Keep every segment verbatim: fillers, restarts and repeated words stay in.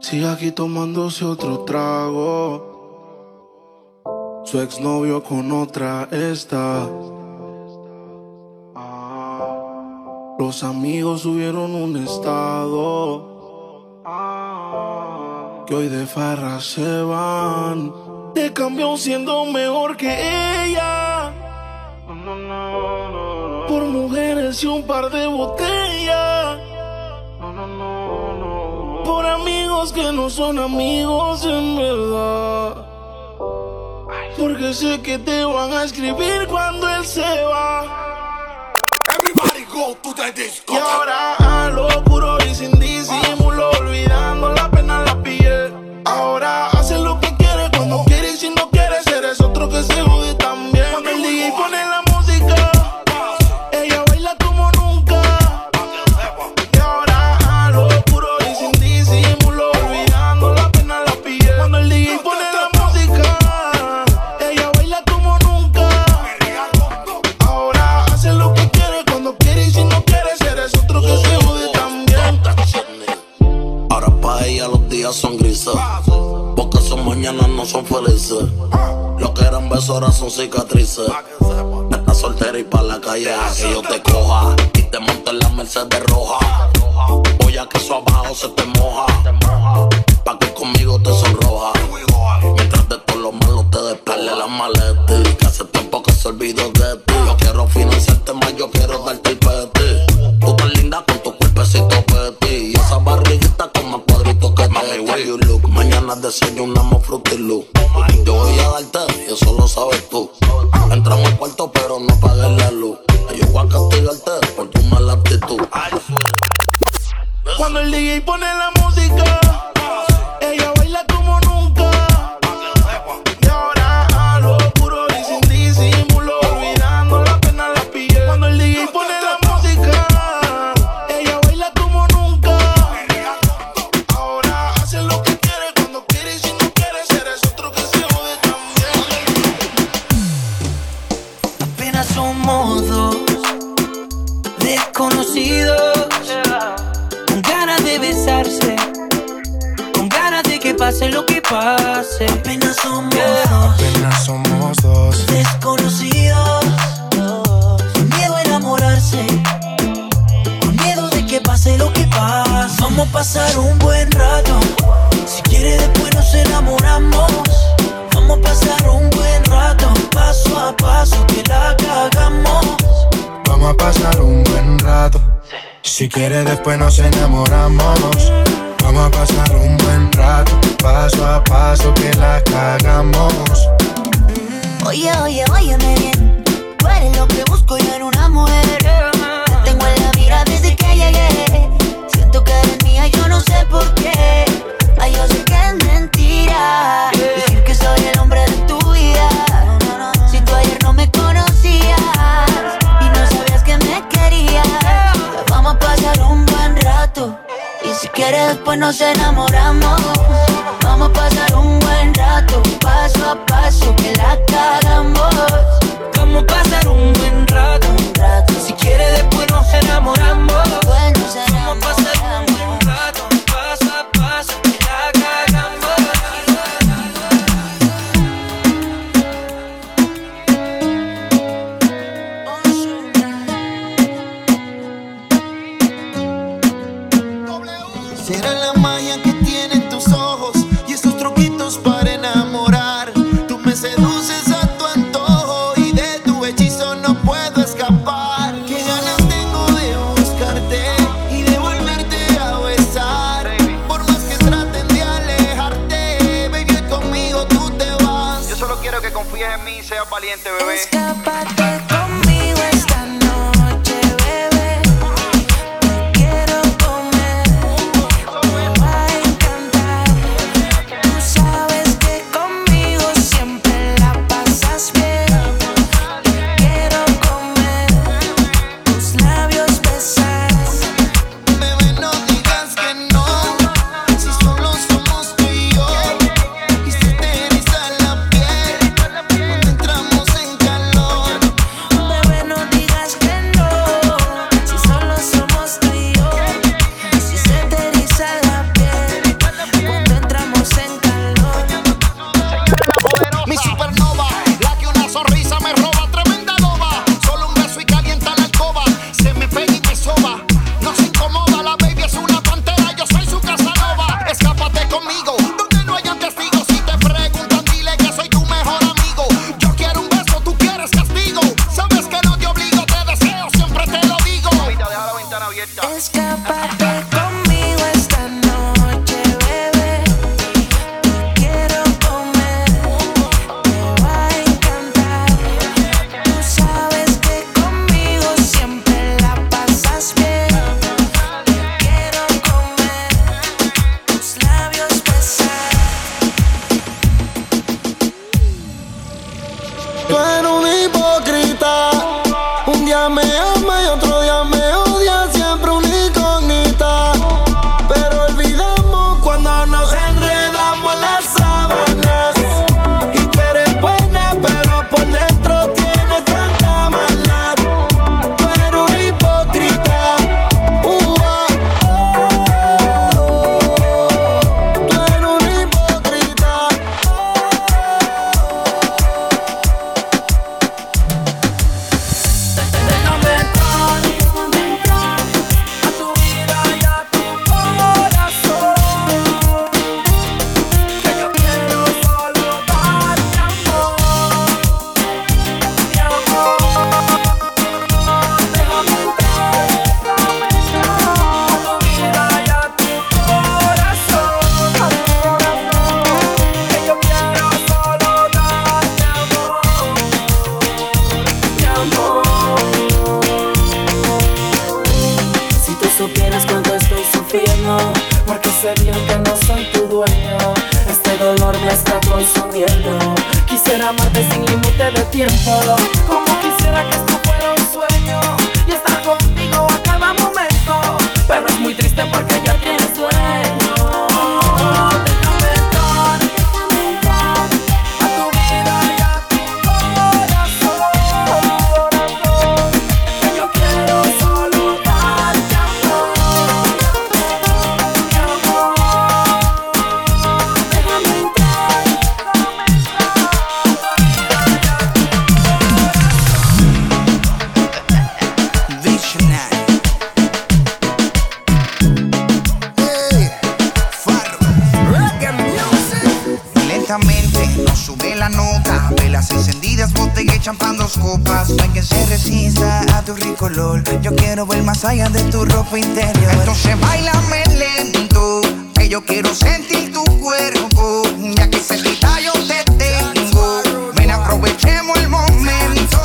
Sigue aquí tomándose otro trago. Su exnovio con otra está. Los amigos subieron un estado, que hoy de farra se van. Te cambió siendo mejor que ella, por mujeres y un par de botellas, por amigos que no son amigos en verdad. Porque sé que te van a escribir cuando él se va. Go to the disco. Y ahora a lo puro y sin disimulo, olvidando la pena en la piel. Ahora hace lo que quiere, cuando quiere y si no quiere, eres otro que se jode también. Cuando el D J pone la música, ella baila como nunca. Y ahora a lo puro y sin disimulo, olvidando la pena en la piel. Cuando el D J pone la música, ella baila como nunca. Ahora hace lo que quiere, cuando quiere y si no quieres, eres otro que se jode también. Ahora pa' ella los días son grises, porque son mañanas no son felices. Lo que eran besos ahora son cicatrices. Estás soltera y pa' la calle a que yo te coja y te monto en la Mercedes roja. Voy a que eso abajo se te moja, pa' que conmigo te sonroja. Mientras de todo lo malo te despele la maleta, que hace tiempo que se olvidó de ti. Yo quiero financiarte más, yo quiero darte el peti. Tú tan linda con tu cuerpecito peti y esa barriguita con más cuadritos que mami, te where you look. Mañana desayunamos frutilu. Yo voy a darte y eso lo sabes tú. Entramos al cuarto pero no apagues la luz. Yo voy a castigarte por tu mala actitud. Cuando el D J pone la música, ella baila como nunca. Y ahora a lo puro y sin disimulo, olvidando la pena en la piel. Cuando el D J pone la música, ella baila como nunca. Ahora hace lo que quiere, cuando quiere y si no quiere, eres otro que se jode también. Apenas somos dos desconocidos, con ganas de besarse, con ganas de que pase lo que pase. Apenas somos dos, apenas somos dos desconocidos, con miedo a enamorarse, con miedo de que pase lo que pase. Vamos a pasar un buen rato, si quiere después nos enamoramos. Vamos a pasar un buen rato, paso a paso que la cagamos. Vamos a pasar un buen rato, si quieres después nos enamoramos. Vamos a pasar un buen rato, paso a paso que la cagamos. Oye, oye, óyeme bien, tú eres lo que busco yo en una mujer. Te tengo en la mira desde que llegué, siento que eres mía, yo no sé por qué. Ay, yo sé que es mentira decir que soy el hombre de tu vida, si tú ayer no me conocías y no sabías que me querías. Vamos a pasar un buen rato, y si quieres después nos enamoramos. Vamos a pasar un buen rato, paso a paso que la cagamos. Vamos a pasar un buen rato, un rato. Si quieres después nos enamoramos. Después nos enamoramos. Vamos a pasar un buen rato, paso a paso que la cagamos. Será la magia que tienen tus ojos y esos truquitos para enamorar. Tú me seduces a tu antojo y de tu hechizo no puedo escapar. En mí, seas valiente, bebé. Escápate conmigo esta noche, bebé. Te quiero comer, me va a encantar. Tú sabes que conmigo siempre la pasas bien. Te quiero comer, tus labios besar. Bebé, no digas que no, si solo somos tú y yo. Y si te eriza la piel, entramos en calor. porque sé bien que no soy tu dueño. Este dolor me está consumiendo. Quisiera amarte sin límite de tiempo, como quisiera que esto fuera un sueño y estar contigo a cada momento. Pero es muy triste porque ya tienes dueño. Champán dos copas, no hay quien se resista a tu rico olor. Yo quiero ver más allá de tu ropa interior. Entonces bailame lento, que yo quiero sentir tu cuerpo. Ya que cerquita yo te tengo, ven, aprovechemos el momento.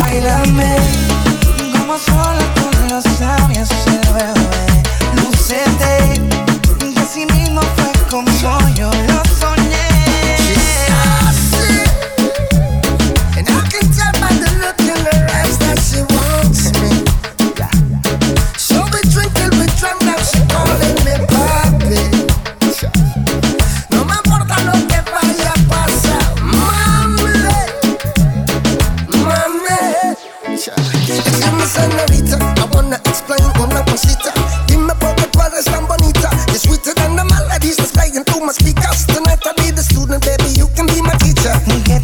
Bailame como solo tú lo sabes hacer, bebé. Lúcete, que así mismo fue como yo lo soñé.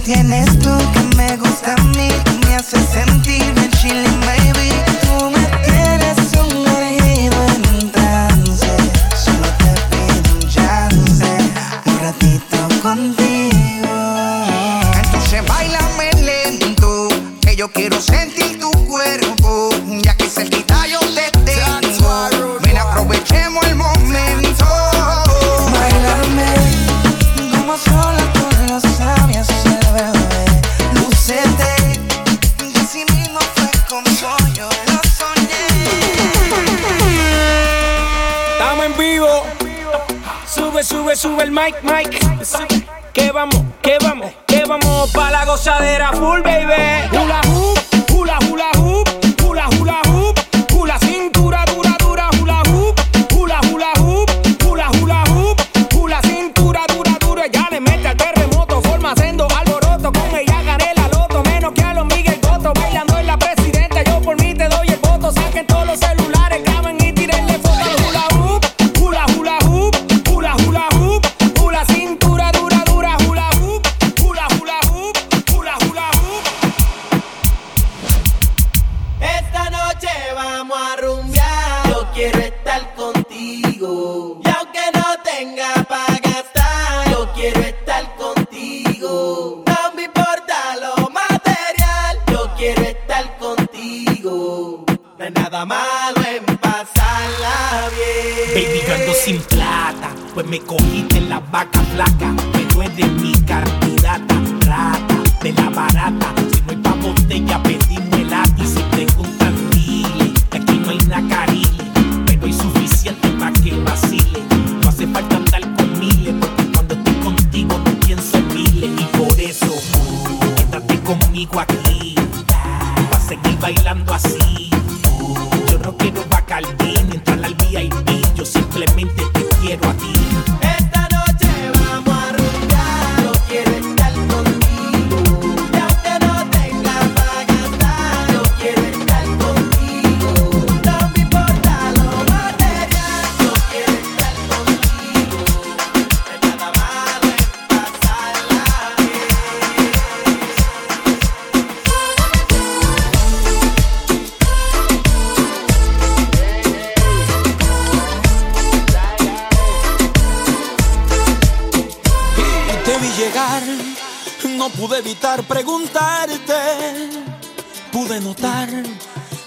Tienes tú que me gusta a mí, tú me haces sentir el chilling, baby. Tú me tienes sumergido en un trance, solo te pido un chance, un ratito contigo. Entonces bailame lento, que yo quiero sentir tu cuerpo. Ya que cerquita yo te tengo, ven, aprovechemos el momento. Bailame como sola tú lo sabes hacer. Sube, sube el mic, mic. Que vamos, que vamos, que vamos pa' la gozadera full, baby. Hula hoop, hula hula hoop, hula hula hoop, hula cintura dura dura hula hoop, hula hula hoop, hula hula hoop, hula cintura dura dura. Ya le mete al terremoto, forma haciendo alboroto. Con ella gané la loto, menos que a los Miguel Cotto. Bailando en la presidenta, yo por mí te doy el voto. Saquen todos los celulares, graben y tírenle fotos. Hula hoop, hula hula hoop, hula hula hoop, hula cintura dura dura hula hoop, hula hula hoop, hula hula hoop. Esta noche vamos a rumbear, yo quiero estar contigo. Y aunque no tenga pa' gastar, yo quiero estar contigo. No me importa lo material, yo quiero estar contigo. No hay nada malo en pasarla bien. Baby, yo ando sin plata, pues me cogiste en la vaca flaca. Pero eres mi candidata, rata de la barata. Si no hay pa' botella, pedime lata. Y si preguntan, dile que aquí no hay nacarile, pero hay suficiente pa' que vacile. No hace falta andar con miles, porque cuando estoy contigo no pienso en miles. Y por eso, uh, quédate conmigo aquí, pa' seguir bailando así. Yo no quiero Bacardí, ni entrar al V I P, yo simplemente te quiero a ti. Esta noche vamos a rumbear, yo quiero estar contigo. Y aunque no tenga pa' gastar, yo quiero estar contigo. No me importa lo material, yo quiero estar contigo. No hay nada malo en pasarla bien. No pude evitar preguntarte, pude notar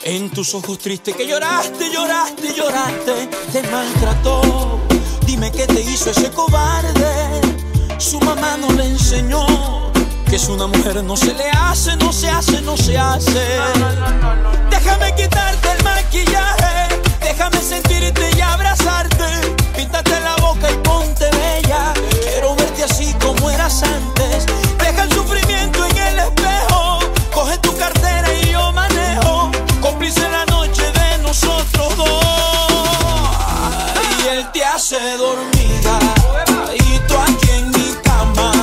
en tus ojos tristes que lloraste, lloraste, lloraste. Te maltrató, dime qué te hizo ese cobarde. Su mamá no le enseñó que es una mujer, no se le hace, no se hace, no se hace. Déjame quitarte el maquillaje, Déjame sentirte y abrazarte. Píntate la boca y ponte bella. Quiero verte así como eras antes. Deja el sufrimiento en el espejo. Coge tu cartera y yo manejo. Cómplice la noche de nosotros dos. Y él te hace dormida y tú aquí en mi cama.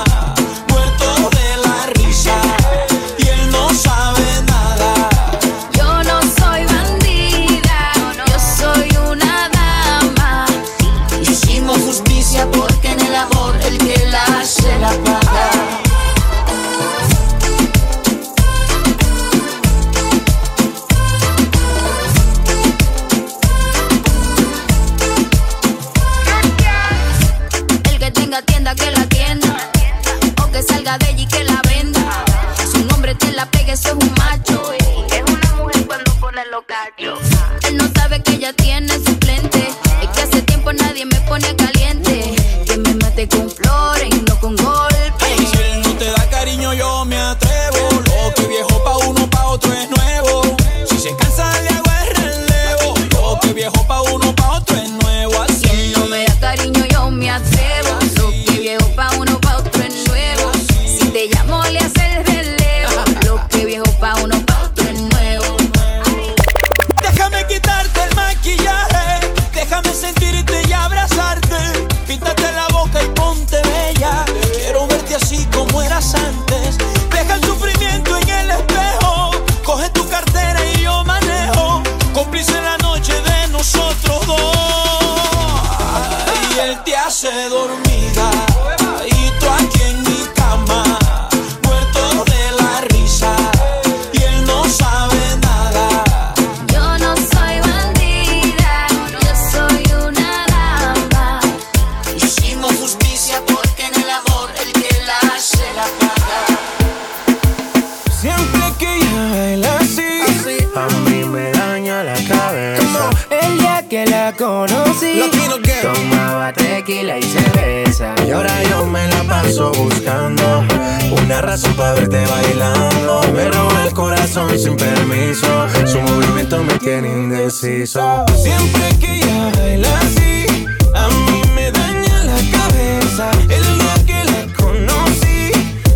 Siempre que ella baila así, a mí me daña la cabeza. El día que la conocí,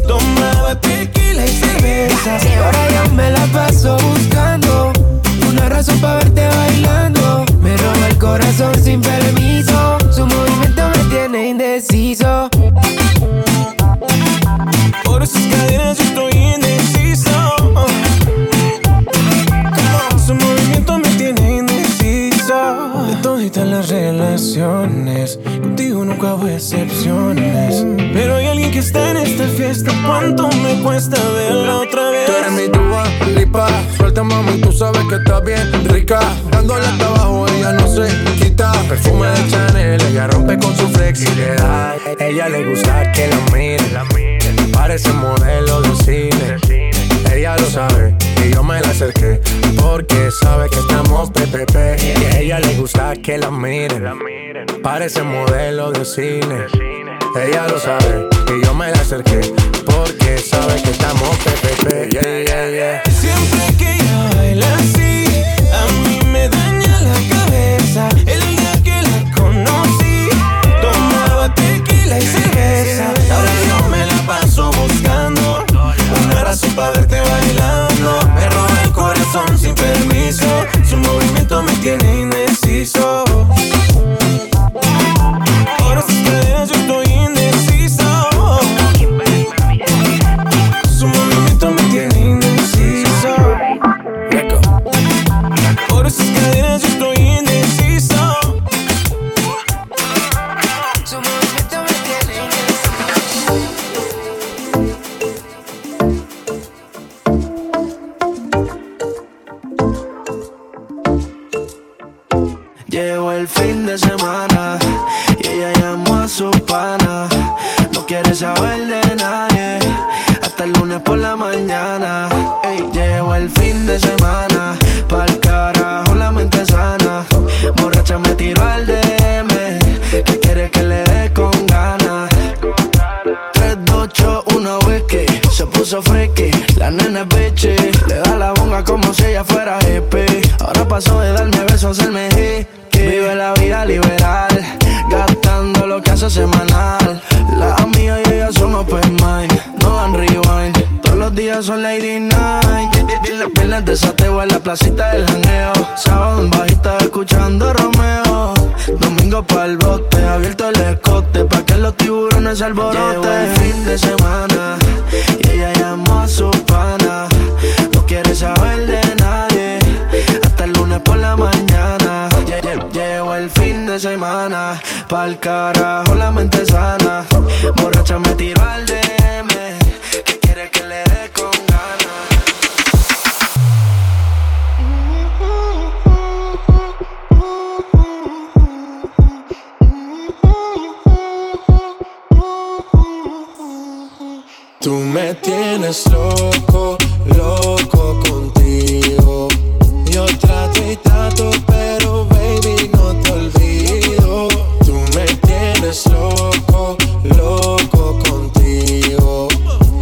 tomaba tequila y cerveza. Y ahora yo me la paso buscando una razón para verte bailando. Me roba el corazón sin permiso. Su movimiento me tiene indeciso. Por esas cadenas yo estoy indeciso. Su movimiento me tiene indeciso. De toditas las relaciones, contigo nunca hubo excepciones. Pero hay alguien que está en esta fiesta. ¿Cuánto me cuesta verla otra vez? Tú eres mi Dua Lipa. Suelta, mami, tú sabes que estás bien rica. Dándole hasta abajo, ella no se quita. Perfume de Chanel, ella rompe con su flexibilidad. Ella le gusta que la mire, la mire. Parece modelo de cine. Ella lo sabe y yo me la acerqué porque sabe que estamos P P P. Y a ella le gusta que la miren, parece modelo de cine. Ella lo sabe y yo me la acerqué porque sabe que estamos P P P. Yeah, yeah, yeah. Siempre que ella baila así, a mí me daña la cabeza. El día que la conocí, tomaba tequila y cerveza. Ahora yo me la paso buscando una razón para verte bailando. Me roba el corazón sin permiso. Su movimiento me tiene indeciso. Ahora sus caderas yo estoy indeciso. Su movimiento me tiene indeciso. Ahora sus caderas yo estoy indeciso. Su movimiento me tiene indeciso. Llegó el fin de semana y ella llamó a su pana. No quiere saber de nadie hasta el lunes por la mañana. Ey, llegó el fin de semana, pa'l carajo la mente sana. Borracha me tiró al D M, que quiere que le dé con ganas. tres, dos, ocho, una vez que se puso freque, la nena es beche. Le da la bonga como si ella fuera G P. Ahora pasó de darme besos a hacerme G. pasa semanal. Las amigas y ellas son open mind, no dan rewind. Todos los días son lady night. Las piernas de sateo en la placita del janeo. Sábado en bajita escuchando Romeo. Domingo pa'l bote, abierto el escote pa' que los tiburones alboroten. Llegó el fin de semana y ella llamó a su pana. No quiere saber de nadie hasta el lunes por la mañana. Llegó el fin de semana, pa'l carajo la mente sana. Borracha me tiró al D M, que quiere que le dé con ganas. Tú me tienes loco, loco contigo. Yo trato y trato, pero baby no te olvido. Tú me tienes loco, loco contigo.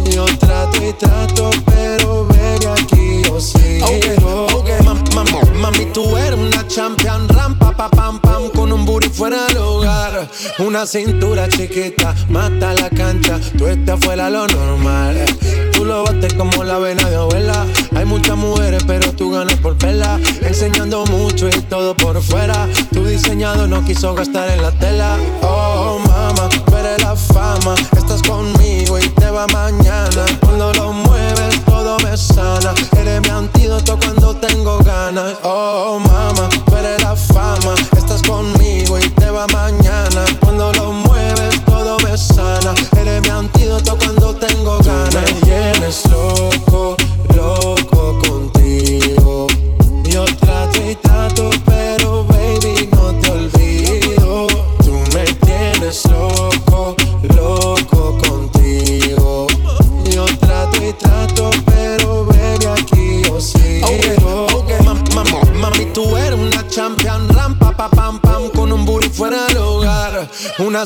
Yo trato y trato, pero baby aquí yo sigo. Okay, okay. Mam, mam, mami, tú eres una champion, rampa, pa, pam, pam, con un booty fuera del hogar. Una cintura chiquita, mata la cancha, tú estás fuera lo normal. Tú lo bates como la vena de abuela. Hay muchas mujeres pero tú ganas por vela. Enseñando mucho y todo por fuera. Tu diseñado no quiso gastar en la tela. Oh mama, tú eres la fama. Estás conmigo y te va mañana. Cuando lo mueves todo me sana. Eres mi antídoto cuando tengo ganas. Oh mama, tú eres la fama. Estás conmigo y te va mañana. Cuando lo mueves todo me sana. Eres mi antídoto cuando tengo ganas. Tú me tienes loco, loco contigo. Yo trato y trato, pero baby no te olvido. Tú me tienes loco, loco contigo. Yo trato y trato, pero baby aquí yo sigo. Okay, okay. Mam, mam, mami, tú eres una champion, rampa, pa, pam, pam, con un booty fuera del hogar. Una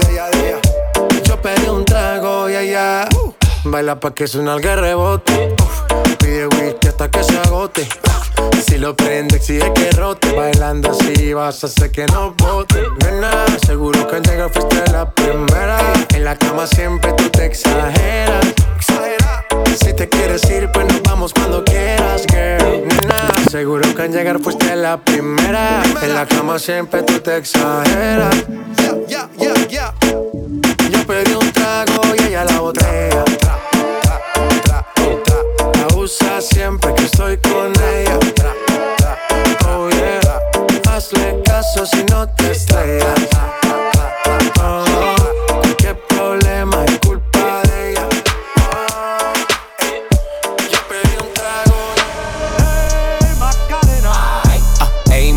de ella, de ella. Yo pedí un trago y allá uh, baila pa' que suena el que rebote. Uh, pide whisky hasta que se agote. Uh, si lo prende exige que rote. Bailando así vas a hacer que no bote. Nena, seguro que al llegar fuiste la primera. En la cama siempre tú te exageras. Exagera. Si te quieres ir, pues nos vamos cuando quieras, girl. Nena, seguro que al llegar fuiste la primera. En la cama siempre tú te exageras. Yeah, yeah, yeah, yeah. Yo pedí un trago y ella la botea. Abusa siempre que estoy con ella. Oh yeah. Hazle caso si no te estrellas. Oh, qué problema es culpa.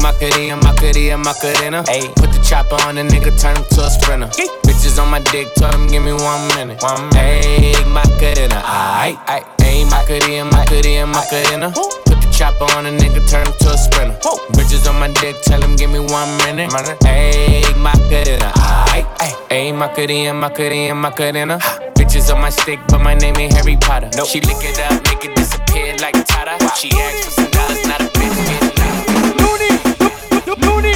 Macarena, Macarena, Macarena. Ayy. Put the chopper on the nigga, turn him to a sprinter. Ayy. Bitches on my dick, tell him give me one minute. One minute. Ayy, Macarena, aight. Ayy, Macarena, Macarena, Macarena. Put the chopper on the nigga, turn him to a sprinter. Whoa. Bitches on my dick, tell him give me one minute. Ayy, Macarena, aight. Ayy, Macarena, Macarena, Macarena. Bitches on my stick, but my name ain't Harry Potter. Nope. She lick it up, make it disappear like Tata. Wow. She acts for some dollars, not a bitch, bitch. Luni.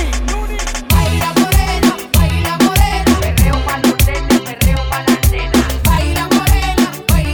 Baila morena, baila morena. Perreo pa' los nenas, perreo pa' las nenas. Baila morena, baila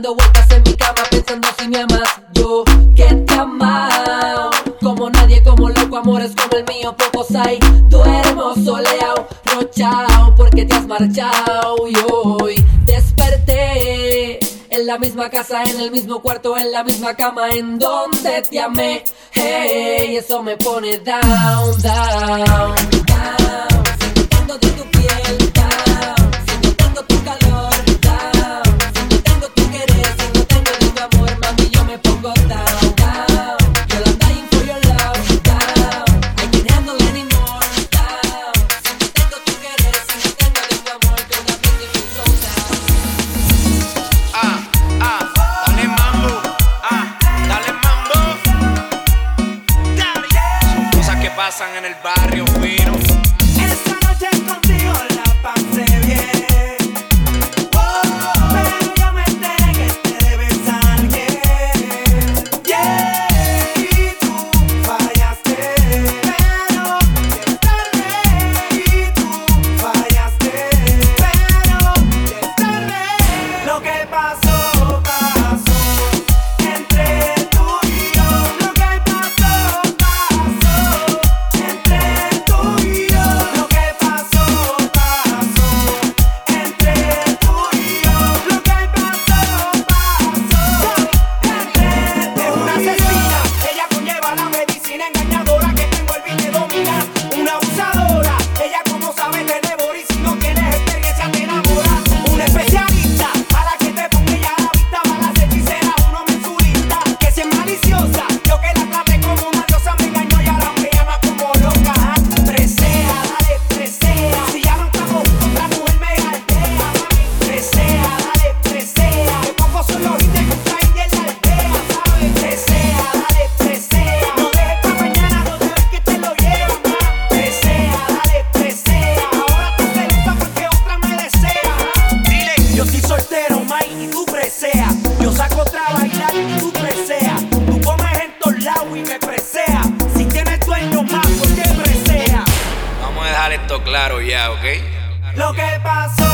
dando vueltas en mi cama pensando si me amas. Yo que te amao como nadie, como loco, amores como el mío pocos hay. Duermo soleao, rochao, porque te has marchao. Y hoy desperté en la misma casa, en el mismo cuarto, en la misma cama en donde te amé. Hey, y eso me pone down, down, down. En el barrio fino. Esta noche contigo la pasé bien. Oh, pero yo me enteré que te debes a alguien. Yeah, y tú fallaste. Pero ya es tarde. Y tú fallaste. Pero ya es tarde. Lo que pasó, pasó. Claro, ya, yeah, ¿ok? Lo que pasó.